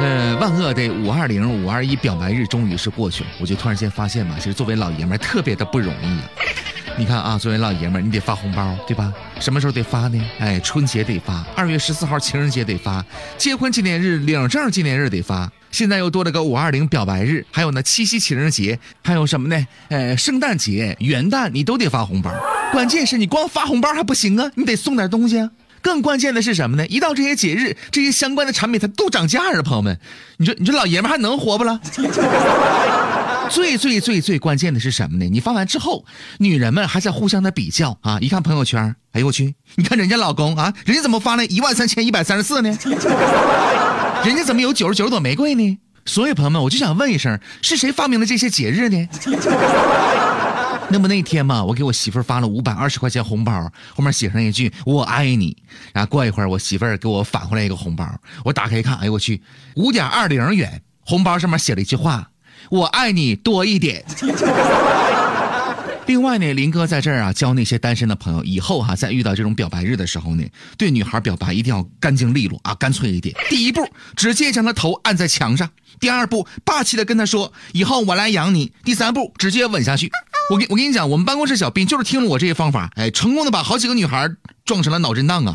万恶的520、521表白日终于是过去了，我就突然间发现嘛，其实作为老爷们特别的不容易啊。你看啊，作为老爷们你得发红包，对吧？什么时候得发呢？哎，春节得发，2月14号情人节得发，结婚纪念日、领证纪念日得发，现在又多了个520表白日，还有呢七夕情人节，还有什么呢？圣诞节、元旦你都得发红包。关键是你光发红包还不行啊，你得送点东西啊。更关键的是什么呢？一到这些节日，这些相关的产品它都涨价啊，朋友们，你说老爷们还能活不了？最关键的是什么呢？你发完之后，女人们还在互相的比较啊！一看朋友圈，哎呦我去，你看人家老公啊，人家怎么发了13134呢？人家怎么有99朵玫瑰呢？所以朋友们，我就想问一声，是谁发明了这些节日呢？那么那天嘛，我给我媳妇儿发了520块钱红包，后面写上一句我爱你。然后过一会儿，我媳妇儿给我返回来一个红包，我打开一看，哎呦我去，5.20元，红包上面写了一句话，我爱你多一点。另外呢，林哥在这儿啊，教那些单身的朋友，以后哈、在遇到这种表白日的时候呢，对女孩表白一定要干净利落啊，干脆一点。第一步，直接将她头按在墙上；第二步，霸气的跟她说，以后我来养你；第三步，直接吻下去。我跟你讲，我们办公室小斌就是听了我这些方法，哎，成功的把好几个女孩撞成了脑震荡啊。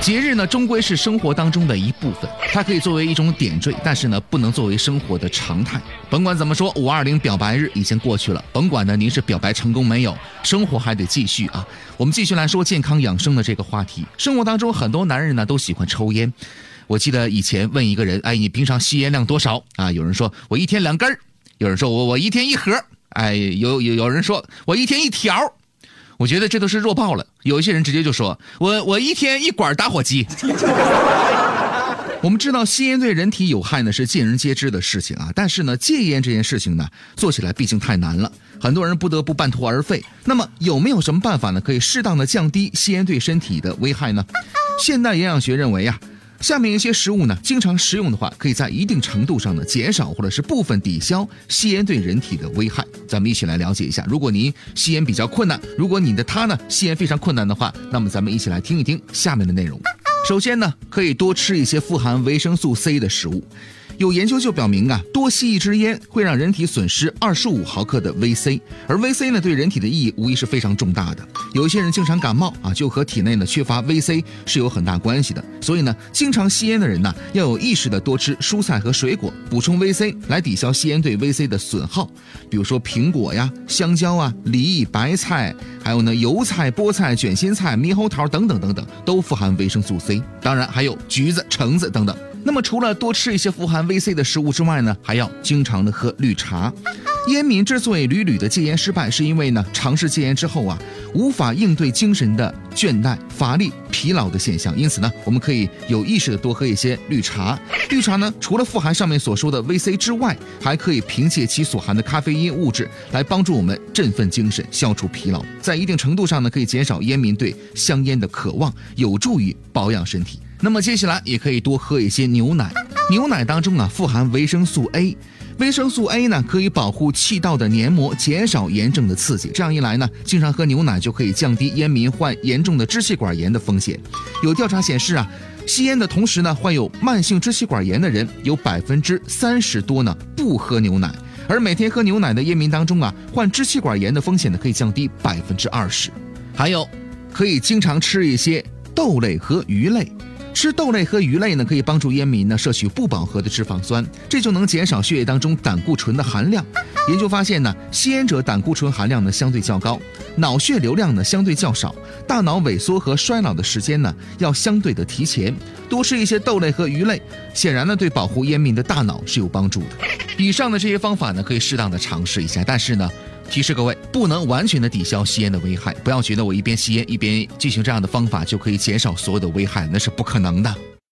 节日呢，终归是生活当中的一部分，它可以作为一种点缀，但是呢，不能作为生活的常态。甭管怎么说，520表白日已经过去了，甭管呢您是表白成功没有，生活还得继续啊。我们继续来说健康养生的这个话题。生活当中很多男人呢都喜欢抽烟。我记得以前问一个人，哎，你平常吸烟量多少啊？有人说我1天2根，有人说我1天1盒，哎，有人说我1天1条。我觉得这都是弱爆了。有一些人直接就说我1天1管打火机。我们知道吸烟对人体有害呢是尽人皆知的事情啊，但是呢戒烟这件事情呢做起来毕竟太难了，很多人不得不半途而废。那么有没有什么办法呢可以适当的降低吸烟对身体的危害呢？现代营养学认为啊，下面一些食物呢，经常食用的话，可以在一定程度上呢减少或者是部分抵消吸烟对人体的危害。咱们一起来了解一下。如果您吸烟比较困难，如果你的他呢吸烟非常困难的话，那么咱们一起来听一听下面的内容。首先呢，可以多吃一些富含维生素 C 的食物。有研究就表明啊，多吸一支烟会让人体损失25毫克的 VC， 而 VC 呢对人体的意义无疑是非常重大的。有一些人经常感冒啊，就和体内呢缺乏 VC 是有很大关系的。所以呢，经常吸烟的人呢，要有意识的多吃蔬菜和水果，补充 VC 来抵消吸烟对 VC 的损耗。比如说苹果呀、香蕉啊、梨子、白菜，还有呢油菜、菠菜、卷心菜、猕猴桃等等等等，都富含维生素 C。当然还有橘子、橙子等等。那么除了多吃一些富含 VC 的食物之外呢，还要经常的喝绿茶。烟民之所以屡屡的戒烟失败，是因为呢尝试戒烟之后啊，无法应对精神的倦怠、乏力、疲劳的现象。因此呢，我们可以有意识的多喝一些绿茶。绿茶呢，除了富含上面所说的 VC 之外，还可以凭借其所含的咖啡因物质来帮助我们振奋精神、消除疲劳。在一定程度上呢，可以减少烟民对香烟的渴望，有助于保养身体。那么接下来也可以多喝一些牛奶。牛奶当中啊富含维生素 A， 维生素 A 呢可以保护气道的黏膜，减少炎症的刺激。这样一来呢，经常喝牛奶就可以降低烟民患严重的支气管炎的风险。有调查显示啊，吸烟的同时呢患有慢性支气管炎的人有30%多呢不喝牛奶，而每天喝牛奶的烟民当中啊，患支气管炎的风险呢可以降低20%。还有可以经常吃一些豆类和鱼类。吃豆类和鱼类呢，可以帮助烟民呢摄取不饱和的脂肪酸，这就能减少血液当中胆固醇的含量。研究发现呢，吸烟者胆固醇含量呢相对较高，脑血流量呢相对较少，大脑萎缩和衰老的时间呢要相对的提前。多吃一些豆类和鱼类，显然呢对保护烟民的大脑是有帮助的。以上的这些方法呢，可以适当的尝试一下，但是呢，提示各位，不能完全的抵消吸烟的危害，不要觉得我一边吸烟一边进行这样的方法就可以减少所有的危害，那是不可能的。